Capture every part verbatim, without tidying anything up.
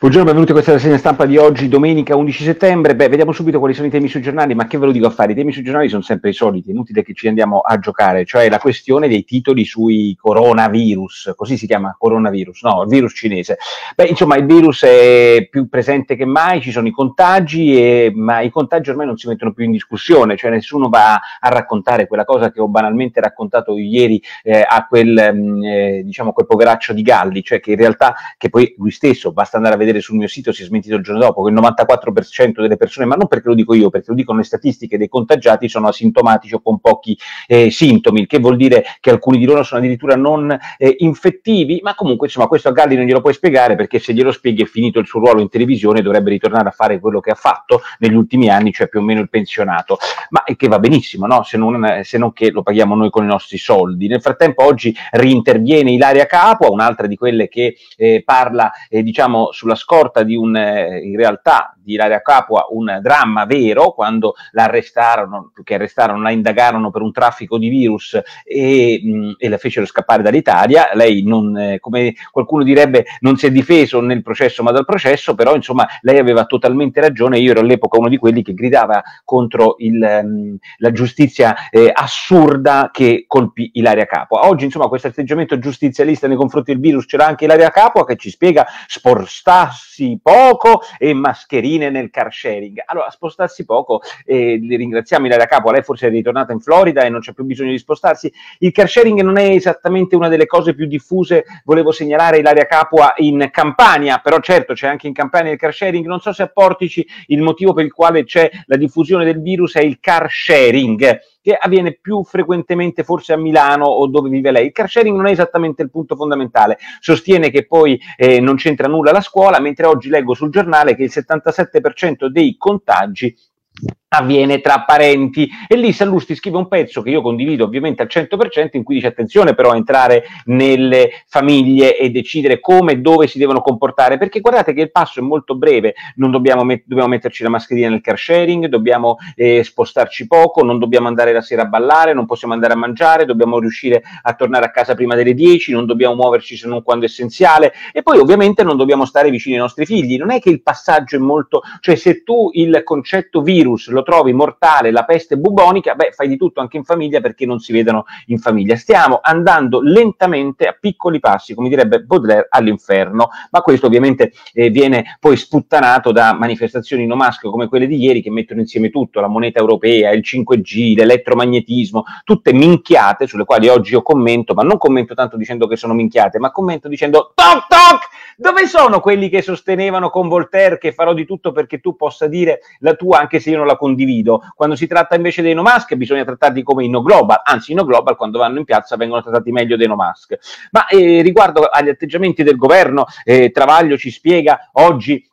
Buongiorno, benvenuti a questa rassegna stampa di oggi, domenica undici settembre. Beh, vediamo subito quali sono i temi sui giornali, ma che ve lo dico a fare? I temi sui giornali sono sempre i soliti, inutile che ci andiamo a giocare, cioè la questione dei titoli sui coronavirus, così si chiama coronavirus, no, il virus cinese. Beh, insomma, il virus è più presente che mai, ci sono i contagi, e, ma i contagi ormai non si mettono più in discussione, cioè nessuno va a raccontare quella cosa che ho banalmente raccontato ieri eh, a quel, eh, diciamo, quel poveraccio di Galli, cioè che in realtà, che poi lui stesso, basta andare a vedere sul mio sito, si è smentito il giorno dopo, che il novantaquattro per cento delle persone, ma non perché lo dico io, perché lo dicono le statistiche dei contagiati, sono asintomatici o con pochi eh, sintomi, il che vuol dire che alcuni di loro sono addirittura non eh, infettivi, ma comunque insomma questo a Galli non glielo puoi spiegare, perché se glielo spieghi è finito il suo ruolo in televisione, dovrebbe ritornare a fare quello che ha fatto negli ultimi anni, cioè più o meno il pensionato, ma è che va benissimo, no? se, non, se non che lo paghiamo noi con i nostri soldi. Nel frattempo oggi rinterviene Ilaria Capua, un'altra di quelle che eh, parla eh, diciamo sulla scorta di un, eh, in realtà, di Ilaria Capua, un dramma vero, quando la arrestarono, che arrestarono, la indagarono per un traffico di virus e, mh, e la fecero scappare dall'Italia. Lei, non, eh, come qualcuno direbbe, non si è difeso nel processo ma dal processo, però insomma lei aveva totalmente ragione. Io ero all'epoca uno di quelli che gridava contro il, mh, la giustizia eh, assurda che colpì Ilaria Capua. Oggi insomma questo atteggiamento giustizialista nei confronti del virus ce l'ha anche Ilaria Capua, che ci spiega spostarsi poco e mascherina nel car sharing. Allora, spostarsi poco, eh, le ringraziamo Ilaria Capua, lei forse è ritornata in Florida e non c'è più bisogno di spostarsi. Il car sharing non è esattamente una delle cose più diffuse, volevo segnalare Ilaria Capua in Campania, però certo c'è anche in Campania il car sharing, non so se a Portici il motivo per il quale c'è la diffusione del virus è il car sharing, che avviene più frequentemente forse a Milano o dove vive lei. Il car sharing non è esattamente il punto fondamentale, sostiene che poi eh, non c'entra nulla la scuola, mentre oggi leggo sul giornale che il settantasette per cento dei contagi avviene tra parenti, e lì Sallusti scrive un pezzo che io condivido ovviamente al cento per cento, in cui dice attenzione però a entrare nelle famiglie e decidere come e dove si devono comportare, perché guardate che il passo è molto breve, non dobbiamo, met- dobbiamo metterci la mascherina nel car sharing, dobbiamo eh, spostarci poco, non dobbiamo andare la sera a ballare, non possiamo andare a mangiare, dobbiamo riuscire a tornare a casa prima delle dieci, non dobbiamo muoverci se non quando è essenziale, e poi ovviamente non dobbiamo stare vicini ai nostri figli. Non è che il passaggio è molto, cioè se tu il concetto virus lo trovi mortale, la peste bubonica, beh, fai di tutto anche in famiglia perché non si vedano in famiglia. Stiamo andando lentamente a piccoli passi, come direbbe Baudelaire, all'inferno, ma questo ovviamente eh, viene poi sputtanato da manifestazioni no mask come quelle di ieri, che mettono insieme tutto, la moneta europea, il cinque G, l'elettromagnetismo, tutte minchiate sulle quali oggi io commento, ma non commento tanto dicendo che sono minchiate, ma commento dicendo toc toc, dove sono quelli che sostenevano con Voltaire che farò di tutto perché tu possa dire la tua anche se io non la condivido. Quando si tratta invece dei no mask bisogna trattarli come i no global, anzi i no global quando vanno in piazza vengono trattati meglio dei no mask. Ma eh, riguardo agli atteggiamenti del governo, eh, Travaglio ci spiega oggi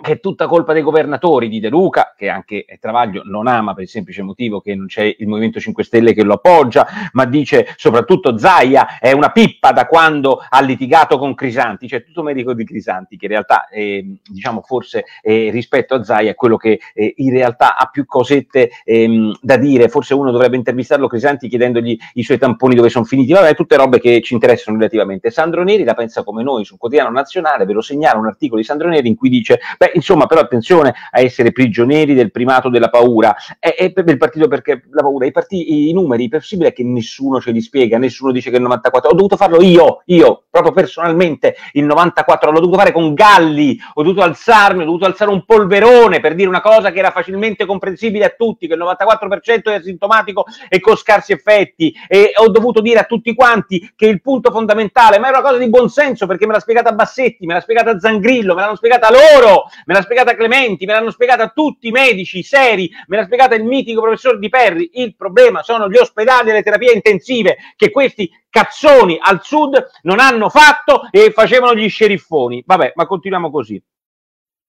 che è tutta colpa dei governatori, di De Luca, che anche Travaglio non ama per il semplice motivo che non c'è il Movimento cinque Stelle che lo appoggia, ma dice soprattutto Zaia è una pippa da quando ha litigato con Crisanti, cioè tutto merito di Crisanti, che in realtà eh, diciamo forse eh, rispetto a Zaia è quello che eh, in realtà ha più cosette eh, da dire, forse uno dovrebbe intervistarlo Crisanti chiedendogli i suoi tamponi dove sono finiti, vabbè, tutte robe che ci interessano relativamente. Sandro Neri la pensa come noi sul Quotidiano Nazionale, ve lo segnalo, un articolo di Sandro Neri in cui dice beh, insomma, però attenzione a essere prigionieri del primato della paura, è, è per il partito perché la paura, i, partiti, i numeri, è possibile che nessuno ce li spiega, nessuno dice che il novantaquattro, ho dovuto farlo io, io, proprio personalmente, il novantaquattro l'ho dovuto fare con Galli, ho dovuto alzarmi, ho dovuto alzare un polverone per dire una cosa che era facilmente comprensibile a tutti, che il novantaquattro per cento è asintomatico e con scarsi effetti, e ho dovuto dire a tutti quanti che il punto fondamentale, ma è una cosa di buonsenso perché me l'ha spiegata Bassetti, me l'ha spiegata Zangrillo, me l'hanno spiegata loro, me l'ha spiegata Clementi, me l'hanno spiegata tutti i medici seri, me l'ha spiegata il mitico professor Di Perri, il problema sono gli ospedali e le terapie intensive, che questi cazzoni al sud non hanno fatto e facevano gli sceriffoni. Vabbè, ma continuiamo così.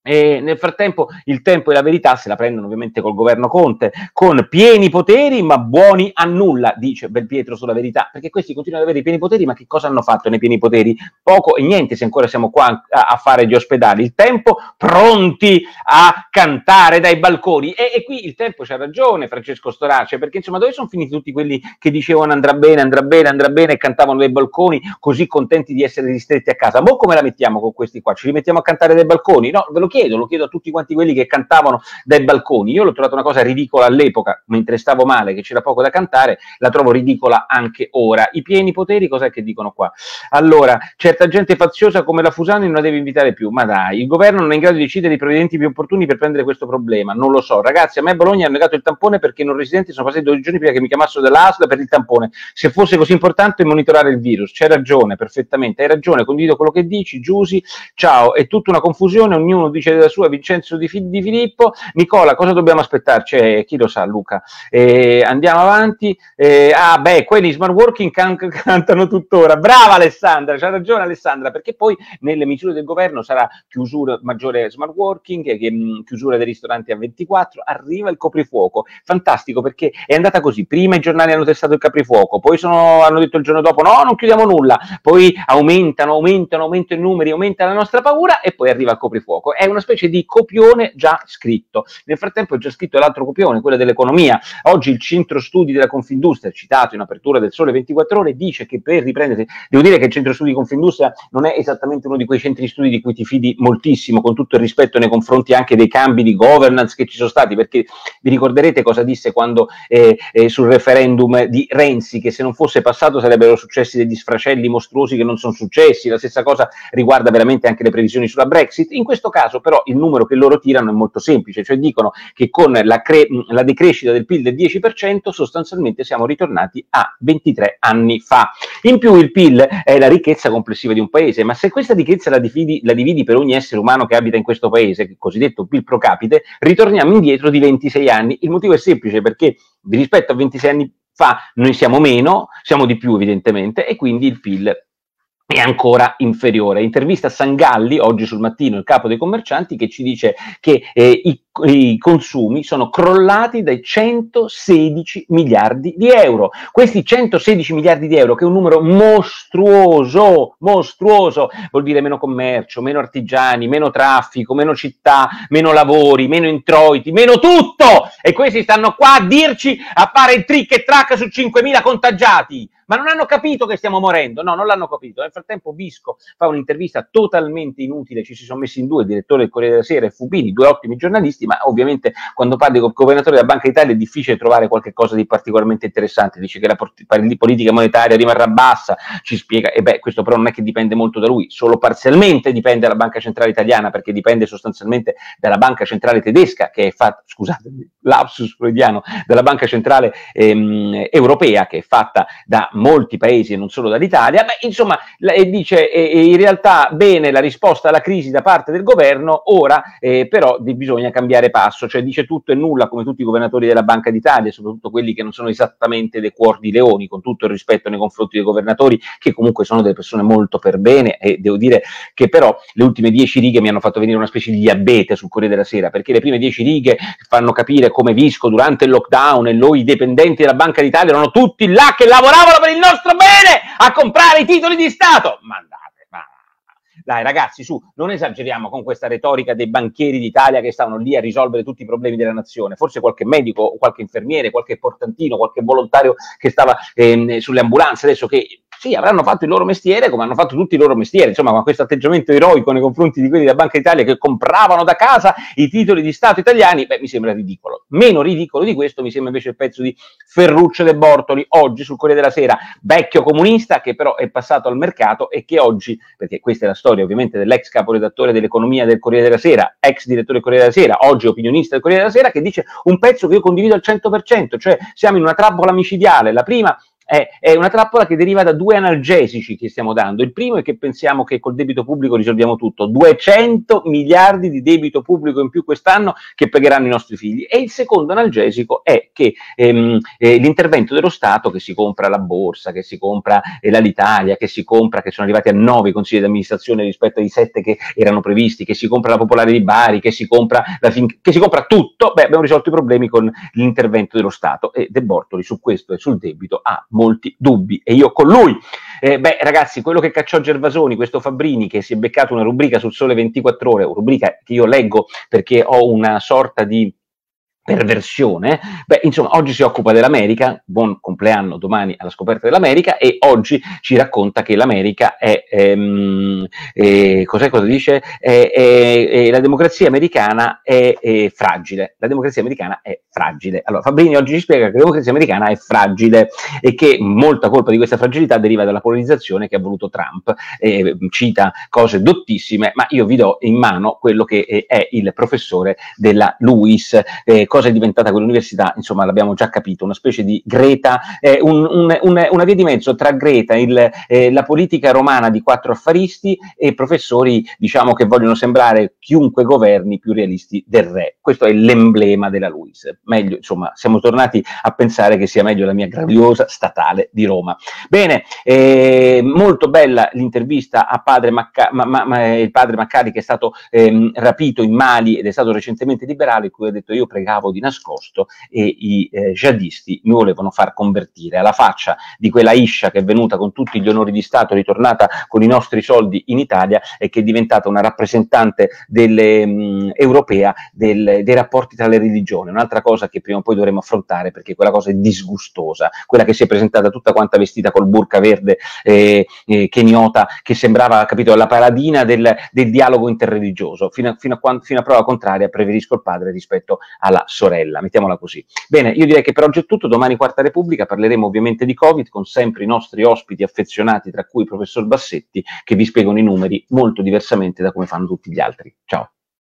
E nel frattempo il tempo e la verità se la prendono ovviamente col governo Conte, con pieni poteri ma buoni a nulla, dice Belpietro sulla verità, perché questi continuano ad avere i pieni poteri, ma che cosa hanno fatto nei pieni poteri? Poco e niente, se ancora siamo qua a, a fare gli ospedali. Il tempo pronti a cantare dai balconi, e, e qui il tempo c'ha ragione Francesco Storace, perché insomma dove sono finiti tutti quelli che dicevano andrà bene, andrà bene, andrà bene e cantavano dai balconi così contenti di essere ristretti a casa? Ma come la mettiamo con questi qua? Ci li mettiamo a cantare dai balconi? No, ve lo chiedo, lo chiedo a tutti quanti quelli che cantavano dai balconi. Io l'ho trovata una cosa ridicola all'epoca, mentre stavo male, che c'era poco da cantare, la trovo ridicola anche ora. I pieni poteri cos'è che dicono qua? Allora, certa gente faziosa come la Fusani non la deve invitare più, ma dai, il governo non è in grado di decidere i provvedimenti più opportuni per prendere questo problema, non lo so. Ragazzi, a me a Bologna hanno negato il tampone perché non residenti, sono passati dodici giorni prima che mi chiamassero dalla A S L per il tampone. Se fosse così importante monitorare il virus, c'è ragione, perfettamente, hai ragione, condivido quello che dici, Giusi, ciao, è tutta una confusione, ognuno dice della sua. Vincenzo di Filippo, Nicola, cosa dobbiamo aspettarci? Eh, chi lo sa, Luca, eh, andiamo avanti. eh, ah beh, quelli smart working can cantano tuttora, brava Alessandra, c'ha ragione Alessandra, perché poi nelle misure del governo sarà chiusura, maggiore smart working, eh, chiusura dei ristoranti a ventiquattro, arriva il coprifuoco, fantastico, perché è andata così, prima i giornali hanno testato il coprifuoco, poi sono, hanno detto il giorno dopo no, non chiudiamo nulla, poi aumentano, aumentano, aumentano i numeri, aumenta la nostra paura e poi arriva il coprifuoco. È una specie di copione già scritto. Nel frattempo è già scritto l'altro copione, quello dell'economia. Oggi il centro studi della Confindustria, citato in apertura del Sole ventiquattro ore, dice che per riprendersi, devo dire che il centro studi di Confindustria non è esattamente uno di quei centri studi di cui ti fidi moltissimo, con tutto il rispetto nei confronti anche dei cambi di governance che ci sono stati, perché vi ricorderete cosa disse quando eh, eh, sul referendum di Renzi, che se non fosse passato sarebbero successi degli sfracelli mostruosi che non sono successi. La stessa cosa riguarda veramente anche le previsioni sulla Brexit. In questo caso però il numero che loro tirano è molto semplice, cioè dicono che con la, la decrescita del P I L del dieci per cento sostanzialmente siamo ritornati a ventitré anni fa. In più il P I L è la ricchezza complessiva di un paese, ma se questa ricchezza la dividi, la dividi per ogni essere umano che abita in questo paese, il cosiddetto P I L pro capite, ritorniamo indietro di ventisei anni. Il motivo è semplice, perché rispetto a ventisei anni fa noi siamo meno, siamo di più evidentemente, e quindi il P I L è ancora inferiore. Intervista a Sangalli oggi sul Mattino, il capo dei commercianti, che ci dice che eh, i, i consumi sono crollati dai centosedici miliardi di euro. Questi centosedici miliardi di euro, che è un numero mostruoso, mostruoso, vuol dire meno commercio, meno artigiani, meno traffico, meno città, meno lavori, meno introiti, meno tutto, e questi stanno qua a dirci, a fare il trick e track su cinquemila contagiati. Ma non hanno capito che stiamo morendo? No, non l'hanno capito. Nel frattempo Visco fa un'intervista totalmente inutile, ci si sono messi in due, il direttore del Corriere della Sera e Fubini, due ottimi giornalisti, ma ovviamente quando parli col governatore della Banca d'Italia è difficile trovare qualche cosa di particolarmente interessante. Dice che la politica monetaria rimarrà bassa, ci spiega, e beh, questo però non è che dipende molto da lui, solo parzialmente dipende dalla Banca Centrale Italiana, perché dipende sostanzialmente dalla Banca Centrale Tedesca, che è fatta, scusate, lapsus freudiano, dalla Banca Centrale ehm, Europea, che è fatta da molti paesi e non solo dall'Italia. Ma insomma, e dice e in realtà bene la risposta alla crisi da parte del governo, ora eh, però bisogna cambiare passo, cioè dice tutto e nulla come tutti i governatori della Banca d'Italia, soprattutto quelli che non sono esattamente dei cuor di leoni, con tutto il rispetto nei confronti dei governatori, che comunque sono delle persone molto per bene, e devo dire che però le ultime dieci righe mi hanno fatto venire una specie di diabete sul Corriere della Sera, perché le prime dieci righe fanno capire come Visco durante il lockdown e noi dipendenti della Banca d'Italia erano tutti là che lavoravano per il nostro bene a comprare i titoli di Stato. Ma andate, ma dai ragazzi, su, non esageriamo con questa retorica dei banchieri d'Italia che stavano lì a risolvere tutti i problemi della nazione. Forse qualche medico, qualche infermiere, qualche portantino, qualche volontario che stava ehm, sulle ambulanze, adesso che sì, avranno fatto il loro mestiere come hanno fatto tutti i loro mestieri, insomma, ma questo atteggiamento eroico nei confronti di quelli della Banca d'Italia che compravano da casa i titoli di Stato italiani, beh, mi sembra ridicolo. Meno ridicolo di questo mi sembra invece il pezzo di Ferruccio De Bortoli, oggi sul Corriere della Sera, vecchio comunista che però è passato al mercato e che oggi, perché questa è la storia ovviamente dell'ex caporedattore dell'economia del Corriere della Sera, ex direttore del Corriere della Sera, oggi opinionista del Corriere della Sera, che dice un pezzo che io condivido al cento per cento, cioè siamo in una trappola micidiale. La prima è, è una trappola che deriva da due analgesici che stiamo dando. Il primo è che pensiamo che col debito pubblico risolviamo tutto, duecento miliardi di debito pubblico in più quest'anno che pagheranno i nostri figli, e il secondo analgesico è che ehm, eh, l'intervento dello Stato, che si compra la borsa, che si compra eh, l'Alitalia, che si compra, che sono arrivati a nove consigli di amministrazione rispetto ai sette che erano previsti, che si compra la Popolare di Bari, che si compra la fin... che si compra tutto, beh, abbiamo risolto i problemi con l'intervento dello Stato, e De Bortoli su questo e sul debito ha molti dubbi, e io con lui. Eh, beh, ragazzi, quello che cacciò Gervasoni, questo Fabbrini che si è beccato una rubrica sul Sole ventiquattro Ore, rubrica che io leggo perché ho una sorta di perversione, beh, insomma, oggi si occupa dell'America, buon compleanno domani alla scoperta dell'America, e oggi ci racconta che l'America è, ehm, eh, cos'è, cosa dice? È, è, è, la democrazia americana è, è fragile, la democrazia americana è fragile. Allora, Fabbrini oggi ci spiega che la democrazia americana è fragile e che molta colpa di questa fragilità deriva dalla polarizzazione che ha voluto Trump, eh, cita cose dottissime, ma io vi do in mano quello che è il professore della Luiss, eh, cosa è diventata quell'università, insomma l'abbiamo già capito, una specie di Greta, eh, un, un, un, una via di mezzo tra Greta, il, eh, la politica romana di quattro affaristi e professori, diciamo, che vogliono sembrare chiunque governi più realisti del re. Questo è l'emblema della Luiss, meglio, insomma, siamo tornati a pensare che sia meglio la mia grandiosa statale di Roma. Bene, eh, molto bella l'intervista a padre Macca, ma, ma, ma, il padre Maccari, che è stato ehm, rapito in Mali ed è stato recentemente liberato, in cui ha detto: io pregavo di nascosto e i eh, jihadisti mi volevano far convertire. Alla faccia di quella Iscia che è venuta con tutti gli onori di Stato, ritornata con i nostri soldi in Italia e che è diventata una rappresentante delle, mh, europea del, dei rapporti tra le religioni, un'altra cosa che prima o poi dovremo affrontare, perché quella cosa è disgustosa, quella che si è presentata tutta quanta vestita col burka verde, eh, eh, keniota, che sembrava, capito, la paladina del, del dialogo interreligioso. Fino a, fino, a quando, fino a prova contraria preferisco il padre rispetto alla sorella, mettiamola così. Bene, io direi che per oggi è tutto, domani Quarta Repubblica, parleremo ovviamente di Covid, con sempre i nostri ospiti affezionati, tra cui il professor Bassetti, che vi spiegano i numeri molto diversamente da come fanno tutti gli altri. Ciao.